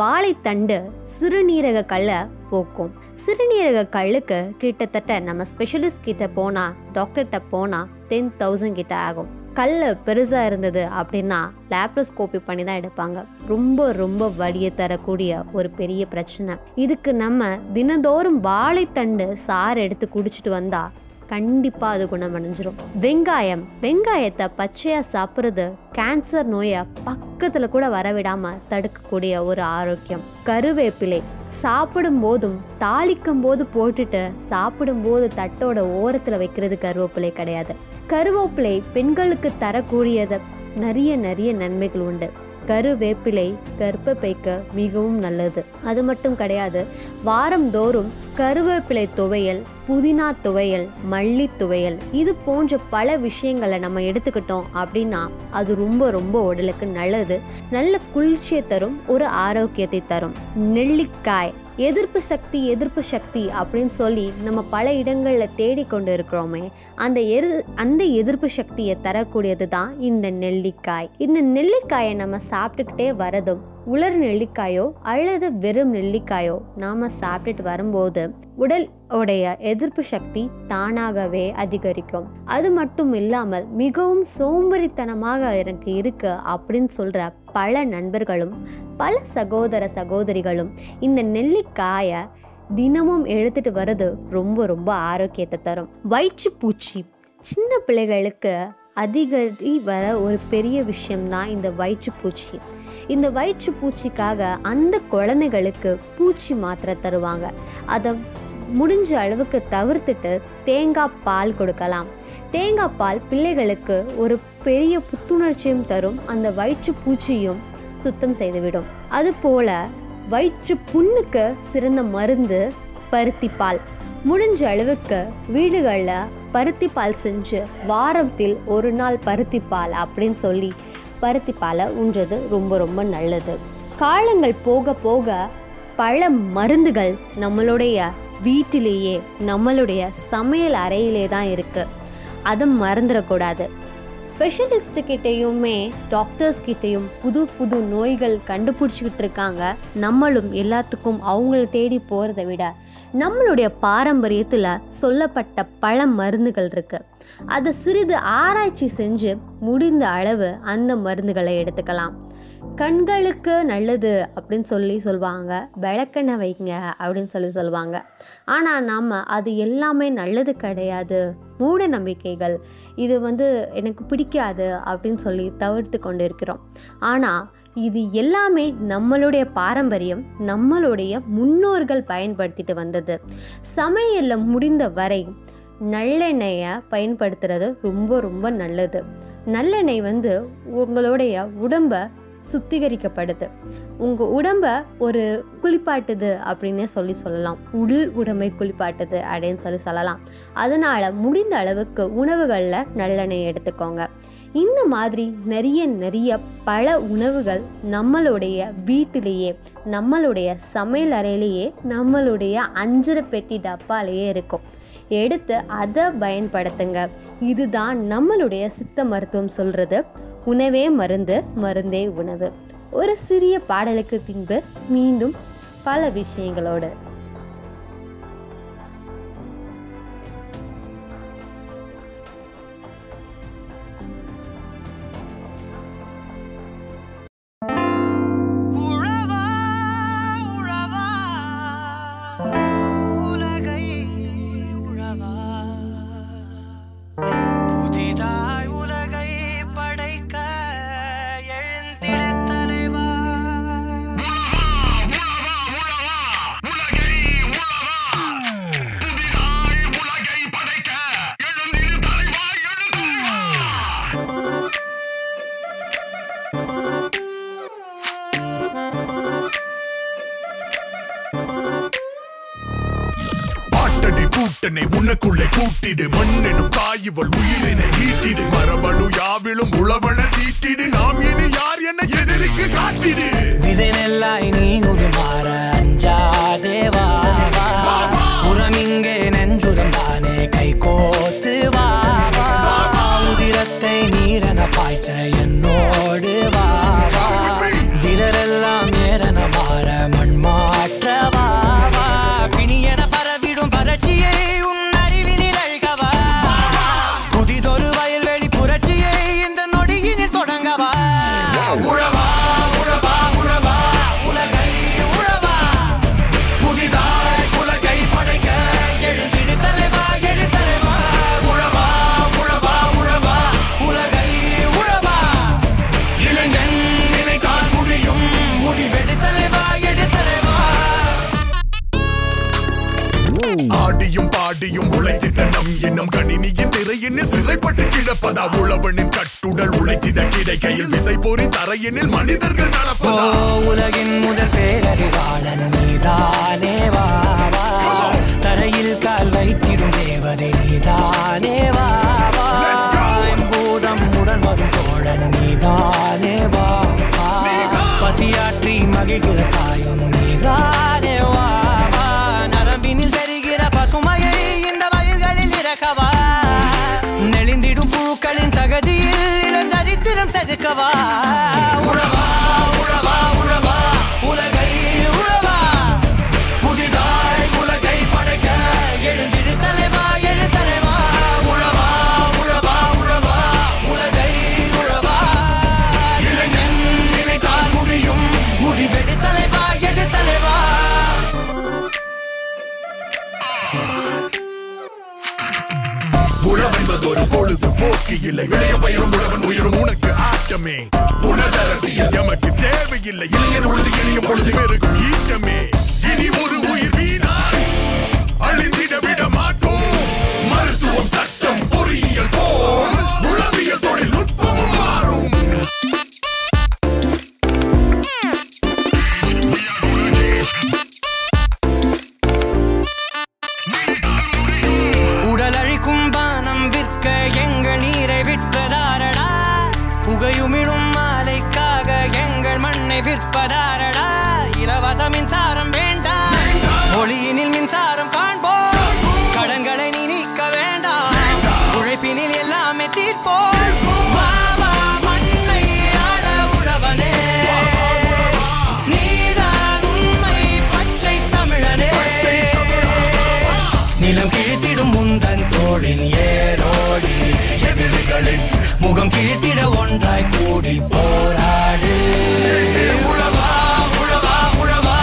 வாழைத்தண்டு சிறுநீரக கல்லை போக்கும். சிறுநீரக கல்லுக்கு கிட்டத்தட்ட நம்ம ஸ்பெஷலிஸ்ட் கிட்ட போனால், டாக்டர்கிட்ட போனால் 10,000 கிட்ட ஆகும். கல் பெருசாக இருந்தது அப்படின்னா லேப்ரோஸ்கோபி பண்ணி தான் எடுப்பாங்க. ரொம்ப ரொம்ப வலியை தரக்கூடிய ஒரு பெரிய பிரச்சனை. இதுக்கு நம்ம தினந்தோறும் வாழைத்தண்டு சாறு எடுத்து குடிச்சிட்டு வந்தால் கண்டிப்பாக அது குணமடைஞ்சிரும். வெங்காயம், வெங்காயத்தை பச்சையாக சாப்பிட்றது கேன்சர் நோயை பக்கத்தில் கூட வரவிடாமல் தடுக்கக்கூடிய ஒரு ஆரோக்கியம். கருவேப்பிலை சாப்பிடும் போதும் தாளிக்கும் போது போட்டுட்டு சாப்பிடும்போது தட்டோட ஓரத்தில் வைக்கிறது கருவேப்பிலை கிடையாது. கருவேப்பிலை பெண்களுக்கு தரக்கூடியது நிறைய நன்மைகள் உண்டு. கருவேப்பிலை கர்ப்பப்பைக்கு மிகவும் நல்லது. அது மட்டும் கிடையாது, வாரந்தோறும் கருவேப்பிலை துவையல், புதினா துவையல், மல்லி துவையல் இது போன்ற பல விஷயங்களை நம்ம எடுத்துக்கிட்டோம் அப்படின்னா அது ரொம்ப ரொம்ப உடலுக்கு நல்லது. நல்ல குளிர்ச்சியை தரும், ஒரு ஆரோக்கியத்தை தரும். நெல்லிக்காய் எதிர்ப்பு சக்தி அப்படின்னு சொல்லி நம்ம பல இடங்களில் தேடிக்கொண்டு இருக்கிறோமே, அந்த எதிர்ப்பு சக்தியை தரக்கூடியது தான் இந்த நெல்லிக்காய். இந்த நெல்லிக்காயை நம்ம சாப்பிட்டுக்கிட்டே வரதும், உலர் நெல்லிக்காயோ அல்லது வெறும் நெல்லிக்காயோ நாம் சாப்பிட்டுட்டு வரும்போது உடல் உடைய எதிர்ப்பு சக்தி தானாகவே அதிகரிக்கும். அது மட்டும் இல்லாமல் மிகவும் சோம்பரித்தனமாக இருக்கு அப்படின்னு சொல்கிற பல நண்பர்களும் பல சகோதர சகோதரிகளும் இந்த நெல்லிக்காயை தினமும் எடுத்துட்டு வர்றது ரொம்ப ரொம்ப ஆரோக்கியத்தை தரும். வயிற்றுப்பூச்சி சின்ன பிள்ளைகளுக்கு அதிகரி வர ஒரு பெரிய விஷயம்தான் இந்த வயிற்றுப்பூச்சி. இந்த வயிற்றுப்பூச்சிக்காக அந்த குழந்தைகளுக்கு பூச்சி மாத்திரை தருவாங்க. அதை முடிஞ்ச அளவுக்கு தவிர்த்துட்டு தேங்காய் பால் கொடுக்கலாம். தேங்காய் பால் பிள்ளைகளுக்கு ஒரு பெரிய புத்துணர்ச்சியும் தரும், அந்த வயிற்றுப்பூச்சியும் சுத்தம் செய்துவிடும். அதுபோல் வயிற்று புண்ணுக்கு சிறந்த மருந்து பருத்திப்பால். முடிஞ்ச அளவுக்கு வீடுகளில் பருத்திப்பால் செஞ்சு வாரத்தில் ஒரு நாள் பருத்திப்பால் அப்படின்னு சொல்லி பருத்திப்பாலை உண்றது ரொம்ப ரொம்ப நல்லது. காலங்கள் போக போக பல மருந்துகள் நம்மளுடைய வீட்டிலேயே, நம்மளுடைய சமையல் அறையிலே தான் இருக்குது. அதை மறந்துடக்கூடாது. ஸ்பெஷலிஸ்ட்டுக்கிட்டேயுமே டாக்டர்ஸ்கிட்டையும் புது புது நோய்கள் கண்டுபிடிச்சிக்கிட்டு இருக்காங்க. நம்மளும் எல்லாத்துக்கும் அவங்கள தேடி போகிறத விட நம்மளுடைய பாரம்பரியத்தில் சொல்லப்பட்ட பல மருந்துகள் இருக்குது. அதை சிறிது ஆராய்ச்சி செஞ்சு முடிந்த அளவு அந்த மருந்துகளை எடுத்துக்கலாம். கண்களுக்கு நல்லது அப்படின்னு சொல்லுவாங்க, விளக்கெண்ணெய் வைங்க அப்படின்னு சொல்லுவாங்க. ஆனால் நாம் அது எல்லாமே நல்லது கிடையாது. மூட நம்பிக்கைகள் இது எனக்கு பிடிக்காது அப்படின்னு சொல்லி தவிர்த்து கொண்டு இருக்கிறோம். ஆனால் இது எல்லாமே நம்மளுடைய பாரம்பரியம், நம்மளுடைய முன்னோர்கள் பயன்படுத்திட்டு வந்தது. சமையலில் முடிந்த வரை நல்லெண்ணெயை பயன்படுத்துறது ரொம்ப ரொம்ப நல்லது. நல்லெண்ணெய் உங்களுடைய உடம்பை சுத்திகரிக்கப்படுது, உங்கள் உடம்பை ஒரு குளிப்பாட்டுது அப்படின்னே சொல்லலாம். உடல் உடம்பை குளிப்பாட்டுது அப்படின்னு சொல்லலாம். அதனால் முடிந்த அளவுக்கு உணவுகளில் நல்லெண்ணெய் எடுத்துக்கோங்க. இந்த மாதிரி நிறைய பல உணவுகள் நம்மளுடைய வீட்டிலேயே, நம்மளுடைய சமையல் அறையிலேயே, நம்மளுடைய அஞ்சரை பெட்டி டப்பாலேயே இருக்கும். எடுத்து அதை பயன்படுத்துங்க. இதுதான் நம்மளுடைய சித்த மருத்துவம் சொல்கிறது, உணவே மருந்து, மருந்தே உணவு. ஒரு சிறிய பாடலுக்கு பின்பு மீண்டும் பல விஷயங்களோடு புதிதா கூட்டனை உனக்குள்ளே கூட்டிடு, மண்ணெனும் தாயிவள் உயிரினை வீட்டிடு, மரபணு யாவிலும் உளவன தீட்டிடு, நாம் இனி யார் என எதிரிக்கு காட்டிடு. விதை நெல்லாய் நீ ஒரு மாற அஞ்சாதேவா, புறமிங்கே நெஞ்சுரம் தானே கை கோத்து வா, உதிரத்தை நீரென பாய்ச்ச என்னோடு வா, திலரெல்லாம் நேரன மாற மண்மாற்றவா, பிணியன பரவிடும் வறட்சியை உன் அறிவினில் அழிக்கவா, புதிதொரு வயல்வெளி புரட்சியை இந்த நொடியினில் தொடங்கவா, உழவா உழவா உழவா உலகை உழவா, புதிதாய் உலகை படைக்க எழுந்திடு தலைவா எழுத்தலைவா, உழவா உழவா உழவா உலகை உழவா, இளைஞன் நினைத்தால் முடியும் முடிவெடு தலைவா எழுத்தலைவா. ஆடியும் பாடியும் உழைத்திட்ட நம் எண்ணம் கணினியின் திரையினில் சிறைப்பட்டு கிடப்பதா, உழவனின் கட்டுடல் உழைத்திட கிடைக்கையில் விசை போரி தரையினில் மனிதர்கள் நடப்பதா, உலகின் முதல் பேரறிவாளன் நீதானே வா, தரையில் கால் வைத்திடும் தேவதை நீதானே வா, பூதம் உடன் வரும் தோழன் நீதானே வா, பசியாற்றி மகிழ்கிற தாயும் நீதானே வா, சுமையை இந்த வயல்களில் இறக்கவா, நெளிந்திடும் பூக்களின் தகதியில் இளம் சரித்திரம் செதுக்கவா, உழவா உழவா உழவா உலகை உழவா, புதிதாய் உலகை படைக்க எழுந்திடு தலைவா எழுத்தலைவா, உழவா உழவா உழவா உலகை உழவா, இளைஞன் நினைத்தால் முடியும் முடிவெடு தலைவா எழுத்தலைவா. உழவென்பதொரு பொழுது போக்கு இல்லை, இளைய பயிரும் உழவன் உயிரும் உனக்கு ஆட்டமே, உணதரசியல் எமக்கு தேவையில்லை, இளைஞர் பொழுது எளிய பொழுது பெருகும் ஈட்டமே, இனி ஒரு உயிர் வீணாய் அழிந்திட விட மாட்டோம், மருத்துவம் சட்டம் பொறியியல் போல் உளவியல் தொழில்நுட்பமும் மாறும், புகையுமிழும் மாலைக்காக எங்கள் மண்ணை விற்பதாரடா, இலவச மின்சாரம் வேண்டாம், ஒளியினில் மின்சாரம் காண்போம், கடன்களை நீ நீக்க வேண்டாம், உழைப்பினில் எல்லாமே தீர்ப்போம், மண்ணை ஆட உழவனே நீதான் உண்மை பச்சை தமிழனே, நிலம் கீழ்த்திடும் முந்தன் தோளின் ஏரோடி, எதிரிகளின் முகம் கிழித்திட ஒன்றாய் கூடி போராடு, உழவா உழவா உழவா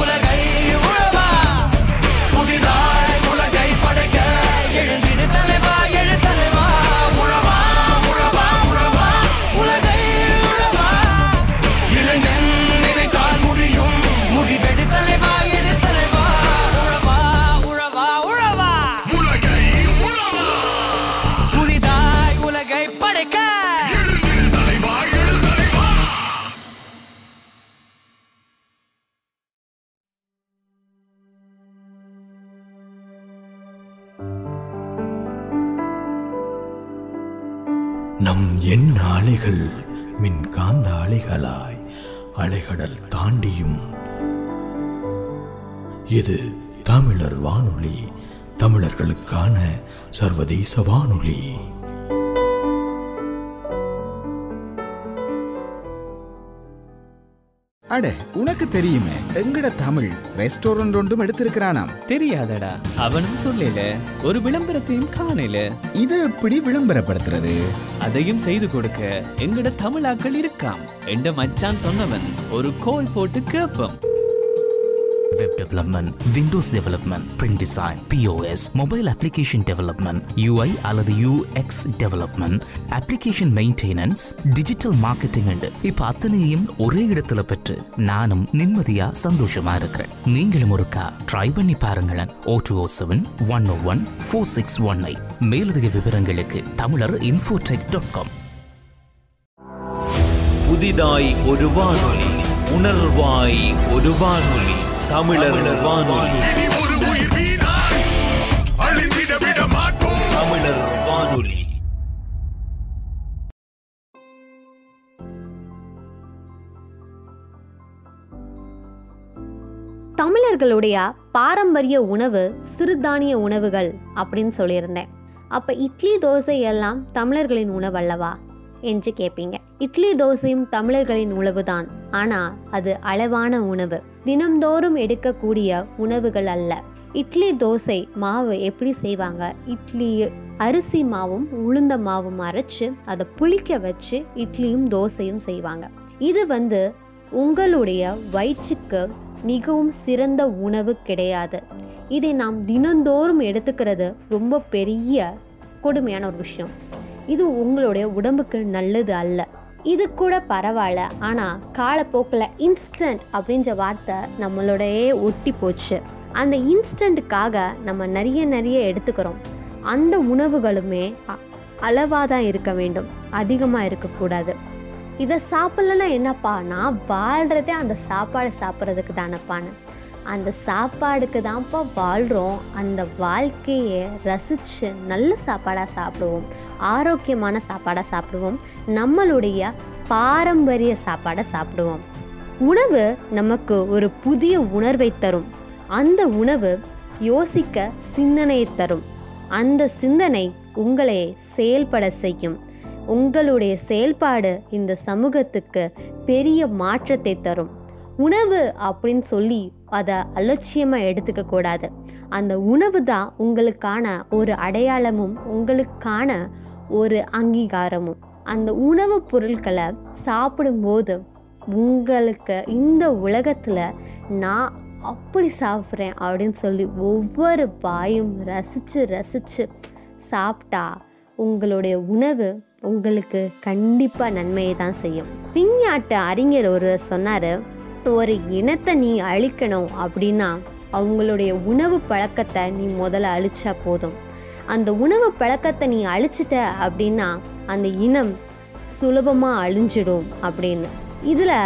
உலகை உழவா, புதிதாய் உலகை படைக்க எழுந்திடு தலைவா எழுத்தலைவா, உழவா உழவா உழவா உலகை உழவா, இளைஞன் நினைத்தால் முடியும் முடிவெடு தலைவா எழுத்தலைவா, உழவா உழவா உழவா உலகை உழவா, புதிதாய் உலகை நம் என் அலைகள் மின் காந்த அலைகளாய் அலைகடல் தாண்டியும். இது தமிழர் வானொலி, தமிழர்களுக்கான சர்வதேச வானொலி. அட உனக்கு தெரியுமே, எங்கட தமிழ் ரெஸ்டாரண்ட் ஒன்றும் எடுத்திருக்கிறானாம். தெரியாதடா, அவனும் சொல்லல, ஒரு விளம்பரத்தையும் காணல. இது எப்படி விளம்பரப்படுத்துறது? அதையும் செய்து கொடுக்க எங்கட தமிழாக்கள் இருக்காம். எந்த மச்சான் சொன்னவன் ஒரு கோல் போட்டு கேப்பம். Web development, windows development, print design, POS, mobile application development, UI அல்லது UX development, application maintenance, digital marketing and இப்ப அத்தனையும் ஒரே இடத்துல பெற்று நானும் நிம்மதியா சந்தோஷமா இருக்கிறேன். நீங்களும் ஒருக்கா ட்ரை பண்ணி பாருங்களேன். 0207-101-4618. மேலதிக விவரங்களுக்கு தமிழர் infotech.com. புதிதாய் ஒரு வானொலி, உணர்வாய் ஒரு வானொலி, தமிழர் வானொலி. தமிழர்களுடைய பாரம்பரிய உணவு சிறுதானிய உணவுகள் அப்படின்னு சொல்லியிருந்தேன். அப்போ இட்லி தோசை எல்லாம் தமிழர்களின் உணவு அல்லவா என்று கேட்பீங்க. இட்லி தோசையும் தமிழர்களின் உணவுதான், ஆனால் அது அளவான உணவு, தினம்தோறும் எடுக்கக்கூடிய உணவுகள் அல்ல. இட்லி தோசை மாவு எப்படி செய்வாங்க? இட்லி அரிசி மாவும் உளுந்த மாவும் அரைச்சி அதை புளிக்க வச்சு இட்லியும் தோசையும் செய்வாங்க. இது உங்களுடைய வயிற்றுக்கு மிகவும் சிறந்த உணவு கிடையாது. இதை நாம் தினந்தோறும் எடுத்துக்கிறது ரொம்ப பெரிய கொடுமையான ஒரு விஷயம். இது உங்களுடைய உடம்புக்கு நல்லது அல்ல. இது கூட பரவாயில்ல, ஆனால் காலப்போக்கில் இன்ஸ்டன்ட் அப்படின்ற வார்த்தை நம்மளோடையே ஒட்டி போச்சு. அந்த இன்ஸ்டண்ட்டுக்காக நம்ம நிறைய எடுத்துக்கிறோம். அந்த உணவுகளுமே அளவாக தான் இருக்க வேண்டும், அதிகமாக இருக்கக்கூடாது. இதை சாப்பிட்லன்னா என்னப்பா, நான் வாழ்கிறதே அந்த சாப்பாடு சாப்பிட்றதுக்கு தானப்பான்னு. அந்த சாப்பாடுக்கு தான்ப்பா வாழ்கிறோம். அந்த வாழ்க்கையை ரசித்து நல்ல சாப்பாடாக சாப்பிடுவோம், ஆரோக்கியமான சாப்பாடாக சாப்பிடுவோம், நம்மளுடைய பாரம்பரிய சாப்பாடை சாப்பிடுவோம். உணவு நமக்கு ஒரு புதிய உணர்வை தரும். அந்த உணவு யோசிக்க சிந்தனையை தரும். அந்த சிந்தனை உங்களை செயல்பட செய்யும். உங்களுடைய செயல்பாடு இந்த சமூகத்துக்கு பெரிய மாற்றத்தை தரும். உணவு அப்படின்னு சொல்லி அதை அலட்சியமாக எடுத்துக்க கூடாது. அந்த உணவு தான் உங்களுக்கான ஒரு அடையாளமும் உங்களுக்கான ஒரு அங்கீகாரமும். அந்த உணவு பொருட்களை சாப்பிடும்போது உங்களுக்கு இந்த உலகத்தில் நான் அப்படி சாப்பிட்றேன் அப்படின்னு சொல்லி ஒவ்வொரு வாயும் ரசித்து சாப்பிட்டா உங்களுடைய உணவு உங்களுக்கு கண்டிப்பாக நன்மையை தான் செய்யும். பிங்காட்ட அறிஞர் ஒரு சொன்னார், ஒரு இனத்தை நீ அழிக்கணும் அப்படின்னா அவங்களுடைய உணவு பழக்கத்தை நீ முதல்ல அழிச்சா போதும். அந்த உணவு பழக்கத்தை நீ அழிச்சிட்ட அப்படின்னா அந்த இனம் சுலபமாக அழிஞ்சிடும் அப்படின்னு. இதில்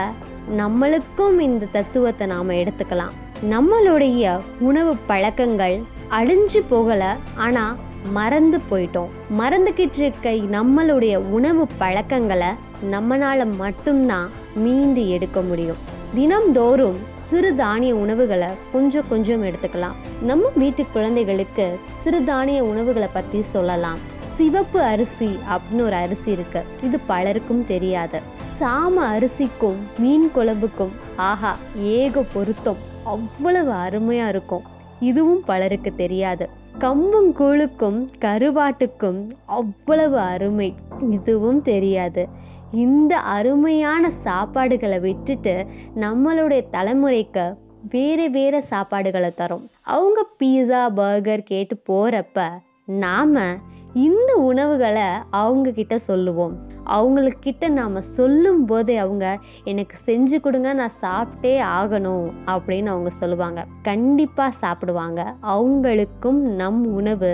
நம்மளுக்கும் இந்த தத்துவத்தை நாம் எடுத்துக்கலாம். நம்மளுடைய உணவு பழக்கங்கள் அழிஞ்சு போகலை, ஆனால் மறந்து போயிட்டோம். மறந்துக்கிட்டு இருக்க நம்மளுடைய உணவு பழக்கங்களை நம்மளால் மட்டும்தான் மீண்டு எடுக்க முடியும். தினம்தோறும் சிறுதானிய உணவுகளை கொஞ்சம் எடுத்துக்கலாம். நம்ம வீட்டு குழந்தைகளுக்கு சிறுதானிய உணவுகளை பற்றி சொல்லலாம். சிவப்பு அரிசி அப்படின்னு ஒரு அரிசி இருக்கு, இது பலருக்கும் தெரியாது. சாம அரிசிக்கும் மீன் குழம்புக்கும் ஆஹா ஏக பொருத்தம், அவ்வளவு அருமையாக இருக்கும். இதுவும் பலருக்கு தெரியாது. கம்பங்கூழுக்கும் கருவாட்டுக்கும் அவ்வளவு அருமை, இதுவும் தெரியாது. இந்த அருமையான சாப்பாடுகளை விட்டுட்டு நம்மளுடைய தலைமுறைக்கு வேறு சாப்பாடுகளை தரும். அவங்க பீஸா பர்கர் கேட்டு போகிறப்ப நாம் இந்த உணவுகளை அவங்கக்கிட்ட சொல்லுவோம். அவங்கக்கிட்ட நாம் சொல்லும் போதே அவங்க எனக்கு செஞ்சு கொடுங்க, நான் சாப்பிட்டே ஆகணும் அப்படின்னு அவங்க சொல்லுவாங்க. கண்டிப்பாக சாப்பிடுவாங்க. அவங்களுக்கும் நம் உணவு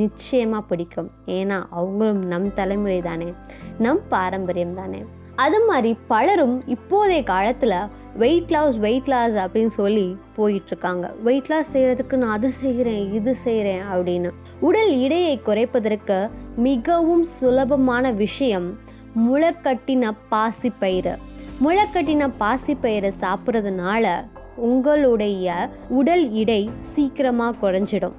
நிச்சயமாக பிடிக்கும். ஏன்னா அவங்களும் நம் தலைமுறை தானே, நம் பாரம்பரியம் தானே. அது மாதிரி பலரும் இப்போதைய காலத்தில் வெயிட் லாஸ் அப்படின்னு சொல்லி போயிட்டுருக்காங்க. வெயிட் லாஸ் செய்கிறதுக்கு நான் அது செய்கிறேன் இது செய்கிறேன் அப்படின்னு. உடல் எடையை குறைப்பதற்கு மிகவும் சுலபமான விஷயம் முளைக்கட்டின பாசிப்பயிறு. முளைக்கட்டின பாசிப்பயிறு சாப்பிட்றதுனால உங்களுடைய உடல் எடை சீக்கிரமாக குறைஞ்சிடும்.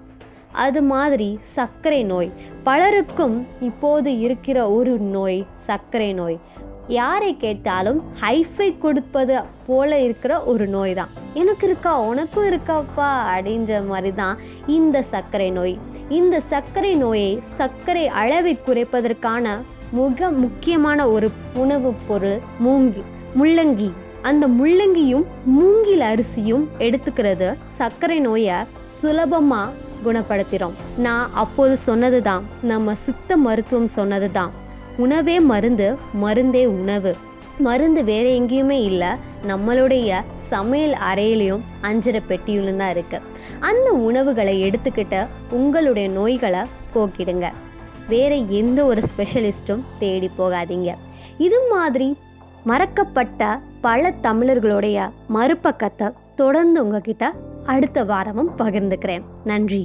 அது மாதிரி சர்க்கரை நோய், பலருக்கும் இப்போது இருக்கிற ஒரு நோய் சர்க்கரை நோய். யாரை கேட்டாலும் ஹைஃபை கொடுப்பது போல இருக்கிற ஒரு நோய் தான். எனக்கு இருக்கா உனக்கும் இருக்காப்பா அப்படின்ற மாதிரி தான் இந்த சர்க்கரை நோய். இந்த சர்க்கரை நோயை சர்க்கரை அளவை குறைப்பதற்கான மிக முக்கியமான ஒரு உணவுப் பொருள் முள்ளங்கி. அந்த முள்ளங்கியும் மூங்கில் அரிசியும் எடுத்துக்கிறது சர்க்கரை நோயை சுலபமாக குணப்படுத்திடும். நான் அப்போது சொன்னது தான், நம்ம சித்த மருத்துவம் சொன்னது தான், உணவே மருந்து, மருந்தே உணவு. மருந்து வேறு எங்கேயுமே இல்லை, நம்மளுடைய சமையல் அறையிலையும் அஞ்சரை பெட்டியிலும் தான் இருக்குது. அந்த உணவுகளை எடுத்துக்கிட்ட உங்களுடைய நோய்களை போக்கிடுங்க. வேறு எந்த ஒரு ஸ்பெஷலிஸ்ட்டும் தேடி போகாதீங்க. இது மாதிரி மறக்கப்பட்ட பல தமிழர்களுடைய மறுபக்கத்தை தொடர்ந்து உங்ககிட்ட அடுத்த வாரமும் பகிர்ந்துக்கிறேன். நன்றி.